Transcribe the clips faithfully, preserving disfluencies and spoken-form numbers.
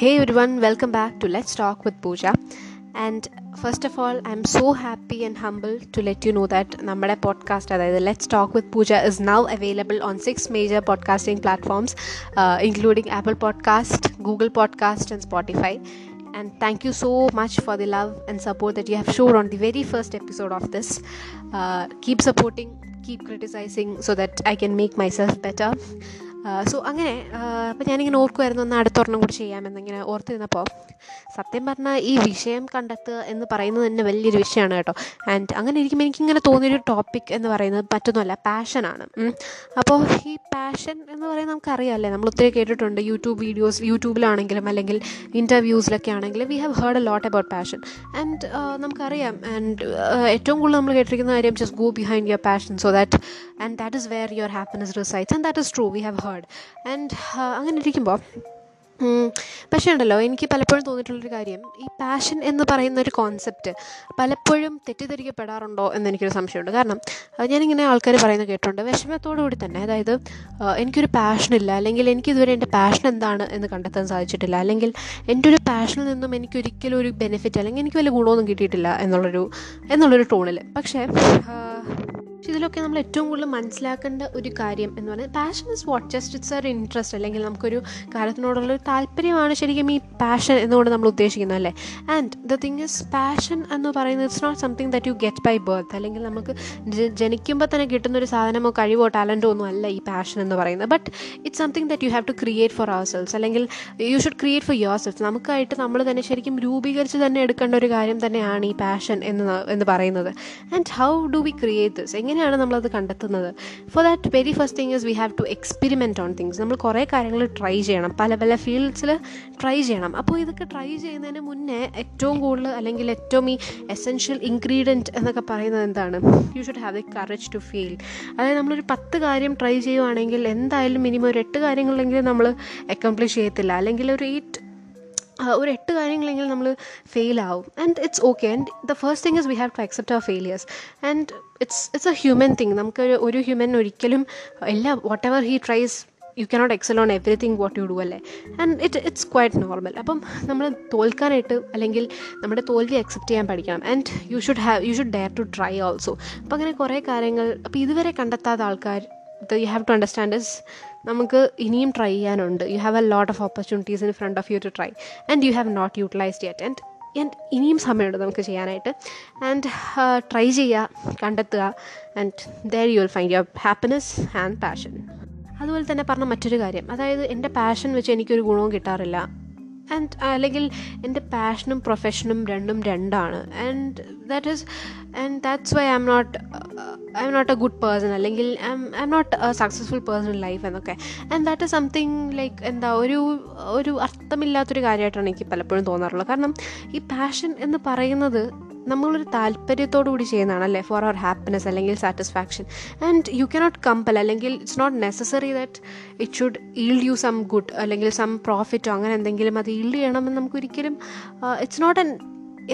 Hey everyone, welcome back to Let's Talk with Pooja. And first of all, I'm so happy and humble to let you know that Namada podcast, that Let's Talk with Pooja, is now available on six major podcasting platforms, uh, including Apple Podcast, Google Podcast, and Spotify. And thank you so much for the love and support that you have shown on the very first episode of this. Uh, keep supporting, keep criticizing, so that I can make myself better. So അങ്ങനെ ഇപ്പം ഞാനിങ്ങനെ ഓർക്കുമായിരുന്നു ഒന്ന് അടുത്തൊരെണ്ണം കൂടി ചെയ്യാമെന്നിങ്ങനെ ഓർത്തിരുന്നപ്പോൾ സത്യം പറഞ്ഞാൽ ഈ വിഷയം കണ്ടെത്തുക എന്ന് പറയുന്നത് തന്നെ വലിയൊരു വിഷയമാണ് കേട്ടോ. ആൻഡ് അങ്ങനെ ഇരിക്കുമ്പോൾ എനിക്കിങ്ങനെ തോന്നിയൊരു ടോപ്പിക് എന്ന് പറയുന്നത് മറ്റൊന്നുമല്ല, പാഷനാണ്. അപ്പോൾ ഈ പാഷൻ എന്ന് പറയുന്നത് നമുക്കറിയാമല്ലേ, നമ്മൾ ഒത്തിരി കേട്ടിട്ടുണ്ട്. യൂട്യൂബ് വീഡിയോസ്, യൂട്യൂബിലാണെങ്കിലും അല്ലെങ്കിൽ ഇൻ്റർവ്യൂസിലൊക്കെ ആണെങ്കിലും we have heard a lot about passion. And നമുക്കറിയാം, ആൻഡ് ഏറ്റവും കൂടുതൽ നമ്മൾ കേട്ടിരിക്കുന്ന കാര്യം just go behind your passion so that and that is where your happiness resides. And that is true, we have heard. And uh, അങ്ങനെ ഇരിക്കുമ്പോൾ പക്ഷേ ഉണ്ടല്ലോ, എനിക്ക് പലപ്പോഴും തോന്നിയിട്ടുള്ളൊരു കാര്യം, ഈ പാഷൻ എന്ന് പറയുന്ന ഒരു കോൺസെപ്റ്റ് പലപ്പോഴും തെറ്റിദ്ധരിക്കപ്പെടാറുണ്ടോ എന്നെനിക്കൊരു സംശയമുണ്ട്. കാരണം ഞാനിങ്ങനെ ആൾക്കാർ പറയുന്നത് കേട്ടിട്ടുണ്ട് വിഷമത്തോടു കൂടി തന്നെ. അതായത് എനിക്കൊരു പാഷനില്ല, അല്ലെങ്കിൽ എനിക്കിതുവരെ എൻ്റെ പാഷൻ എന്താണ് എന്ന് കണ്ടെത്താൻ സാധിച്ചിട്ടില്ല, അല്ലെങ്കിൽ എൻ്റെ ഒരു പാഷനിൽ നിന്നും എനിക്കൊരിക്കലും ഒരു ബെനിഫിറ്റ് അല്ലെങ്കിൽ എനിക്ക് വലിയ ഗുണമൊന്നും കിട്ടിയിട്ടില്ല എന്നുള്ളൊരു എന്നുള്ളൊരു ടോണിൽ. പക്ഷേ ഇതിലൊക്കെ നമ്മൾ ഏറ്റവും കൂടുതൽ മനസ്സിലാക്കേണ്ട ഒരു കാര്യം എന്ന് പറഞ്ഞാൽ, passion is what just it's ഒരു ഇൻട്രസ്റ്റ്, അല്ലെങ്കിൽ നമുക്കൊരു കാര്യത്തിനോടുള്ളൊരു താല്പര്യമാണ് ശരിക്കും ഈ പാഷൻ എന്നുകൊണ്ട് നമ്മൾ ഉദ്ദേശിക്കുന്നത്, അല്ലേ? And the thing is, passion എന്ന് പറയുന്നത് it's not something that you get by birth. അല്ലെങ്കിൽ നമുക്ക് ജനിക്കുമ്പോൾ തന്നെ കിട്ടുന്നൊരു സാധനമോ കഴിവോ ടാലൻറ്റോ ഒന്നും അല്ല ഈ പാഷൻ എന്ന് പറയുന്നത്. But it's something that you have to create for our selves, അല്ലെങ്കിൽ you should create for your cells. നമുക്കായിട്ട് നമ്മൾ തന്നെ ശരിക്കും രൂപീകരിച്ച് തന്നെ എടുക്കേണ്ട ഒരു കാര്യം തന്നെയാണ് ഈ പാഷൻ എന്ന് എന്ന് പറയുന്നത്. And how do we create this? എങ്ങനെയാണ് നമ്മളത് കണ്ടെത്തുന്നത്? For that very first thing is we have to experiment on things. നമ്മൾ കുറേ കാര്യങ്ങൾ ട്രൈ ചെയ്യണം, പല പല ഫീൽഡ്സിൽ ട്രൈ ചെയ്യണം. അപ്പോൾ ഇതൊക്കെ ട്രൈ ചെയ്യുന്നതിന് മുന്നേ ഏറ്റവും കൂടുതൽ, അല്ലെങ്കിൽ ഏറ്റവും ഈ എസെൻഷ്യൽ ഇൻഗ്രീഡിയൻറ്റ് എന്നൊക്കെ പറയുന്നത് എന്താണ്? You should have the courage to fail. അതായത് നമ്മളൊരു പത്ത് കാര്യം ട്രൈ ചെയ്യുവാണെങ്കിൽ എന്തായാലും മിനിമം ഒരു എട്ട് കാര്യങ്ങളെങ്കിലും നമ്മൾ അക്കംപ്ലിഷ് ചെയ്യത്തില്ല, അല്ലെങ്കിൽ ഒരു എയ്റ്റ് ഒരു എട്ട് കാര്യങ്ങളെങ്കിലും നമ്മൾ ഫെയിലാവും. And it's okay. And the first thing is we have to accept our failures. And it's it's a human thing. നമുക്ക് ഒരു ഹ്യൂമൻ ഒരിക്കലും എല്ലാ whatever he tries, you cannot excel on everything what you do, അല്ലേ? And it it's quite normal. അപ്പം നമ്മൾ തോൽക്കാനായിട്ട്, അല്ലെങ്കിൽ നമ്മുടെ തോൽവി അക്സെപ്റ്റ് ചെയ്യാൻ പഠിക്കണം. And you should have you should dare to try also. അപ്പോൾ അങ്ങനെ കുറേ കാര്യങ്ങൾ, അപ്പോൾ ഇതുവരെ കണ്ടെത്താത്ത ആൾക്കാർ you have to understand is നമുക്ക് ഇനിയും ട്രൈ ചെയ്യാനുണ്ട്. You have a lot of opportunities in front of you to try, and you have not utilised yet. And and ഇനിയും സമയമുണ്ട് നമുക്ക് ചെയ്യാനായിട്ട്. ആൻഡ് ട്രൈ ചെയ്യുക, കണ്ടെത്തുക. And there you will find your happiness and passion. അതുപോലെ തന്നെ പറഞ്ഞ മറ്റൊരു കാര്യം, അതായത് എൻ്റെ പാഷൻ വെച്ച് എനിക്കൊരു ഗുണവും കിട്ടാറില്ല, ആൻഡ് അല്ലെങ്കിൽ എൻ്റെ പാഷനും പ്രൊഫഷനും രണ്ടും രണ്ടാണ്. And that is and that's why I am not I am not a good person, അല്ലെങ്കിൽ I am not a successful person in life എന്നൊക്കെ. And that is something like എന്താ ഒരു ഒരു അർത്ഥമില്ലാത്തൊരു കാര്യമായിട്ടാണ് എനിക്ക് പലപ്പോഴും തോന്നാറുള്ളത്. കാരണം ഈ പാഷൻ എന്ന് പറയുന്നത് നമ്മളൊരു താല്പര്യത്തോടു കൂടി ചെയ്യുന്നതാണ്, അല്ലേ? ഫോർ അവർ ഹാപ്പിനെസ് അല്ലെങ്കിൽ satisfaction. And you cannot compel, അല്ലെങ്കിൽ it's not necessary that it should yield you some good, അല്ലെങ്കിൽ സം പ്രോഫിറ്റോ അങ്ങനെ എന്തെങ്കിലും. അത് ഈൽഡ് ചെയ്യണമെന്ന് നമുക്കൊരിക്കലും ഇറ്റ്സ് നോട്ട് ആൻ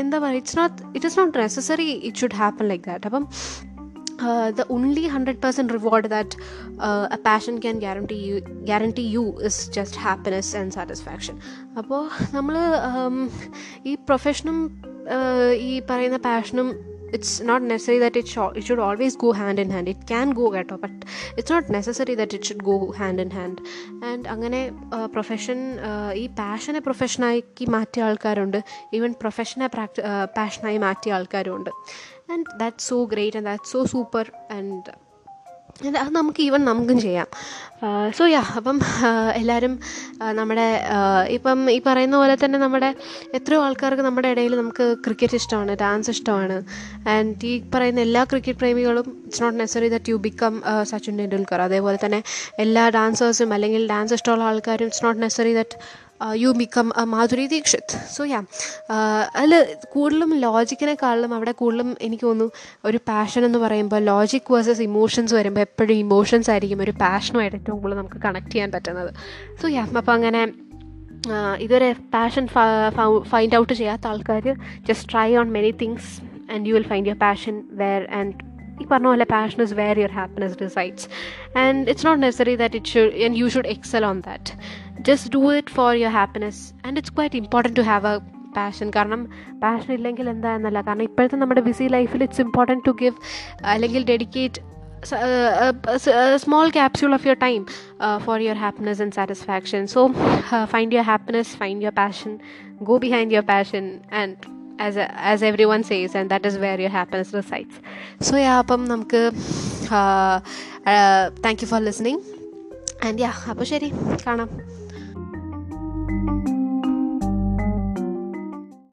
എന്താ പറയുക it's not it is not necessary it should happen like that. അപ്പം Uh, the only one hundred percent reward that uh, a passion can guarantee you guarantee you is just happiness and satisfaction. Appo namlu ee professionum ee parayna passionum, it's not necessary that it should it should always go hand in hand. It can go at all, but it's not necessary that it should go hand in hand. And angane uh, profession ee passion e profession aaki maatiya aalkarundu, even profession e passion aai maatiya aalkarundu. And that's so great, and that's so super, and അത് നമുക്ക് even നമുക്കും ചെയ്യാം. So yeah അപ്പം എല്ലാവരും നമ്മുടെ ഇപ്പം ഈ പറയുന്ന പോലെ തന്നെ നമ്മുടെ എത്രയോ ആൾക്കാർക്ക് നമ്മുടെ ഇടയിൽ നമുക്ക് ക്രിക്കറ്റ് ഇഷ്ടമാണ്, ഡാൻസ് ഇഷ്ടമാണ്. ആൻഡ് ഈ പറയുന്ന എല്ലാ ക്രിക്കറ്റ് പ്രേമികളും it's not necessary that you become Sachin Tendulkar. അതേപോലെ തന്നെ എല്ലാ ഡാൻസേഴ്സും അല്ലെങ്കിൽ ഡാൻസ് ഇഷ്ടമുള്ള ആൾക്കാരും it's not necessary that Uh, you become a Madhuri Dixit. So yeah, അതിൽ കൂടുതലും ലോജിക്കിനെക്കാളും അവിടെ കൂടുതലും എനിക്ക് തോന്നുന്നു ഒരു പാഷൻ എന്ന് പറയുമ്പോൾ ലോജിക് വേഴ്സസ് ഇമോഷൻസ് വരുമ്പോൾ എപ്പോഴും ഇമോഷൻസ് ആയിരിക്കും ഒരു പാഷനുമായിട്ട് ഏറ്റവും കൂടുതൽ നമുക്ക് കണക്ട് ചെയ്യാൻ പറ്റുന്നത്. സോ യാ അപ്പോൾ അങ്ങനെ ഇതൊരു പാഷൻ ഫൈൻഡ് ഔട്ട് ചെയ്യാത്ത ആൾക്കാർ just try on many things and you will find your passion where. And ഈ പറഞ്ഞ പോലെ passion is where your happiness resides. And it's not necessary that it should and you should excel on that. just do it for your happiness. And it's quite important to have a passion. കാരണം passion ഇല്ലെങ്കിൽ എന്താ എന്നല്ല, കാരണം ഇപ്പോഴത്തെ നമ്മുടെ busy ലൈഫിൽ it's important to give അല്ലെങ്കിൽ dedicate a small capsule of your time uh, for your happiness and satisfaction. So uh, find your happiness, find your passion, go behind your passion, and as uh, as everyone says, and that is where your happiness resides. So yeah, അപ്പം നമുക്ക് uh, uh, thank you for listening, and yeah, അപ്പോൾ ശരി, കാണാം.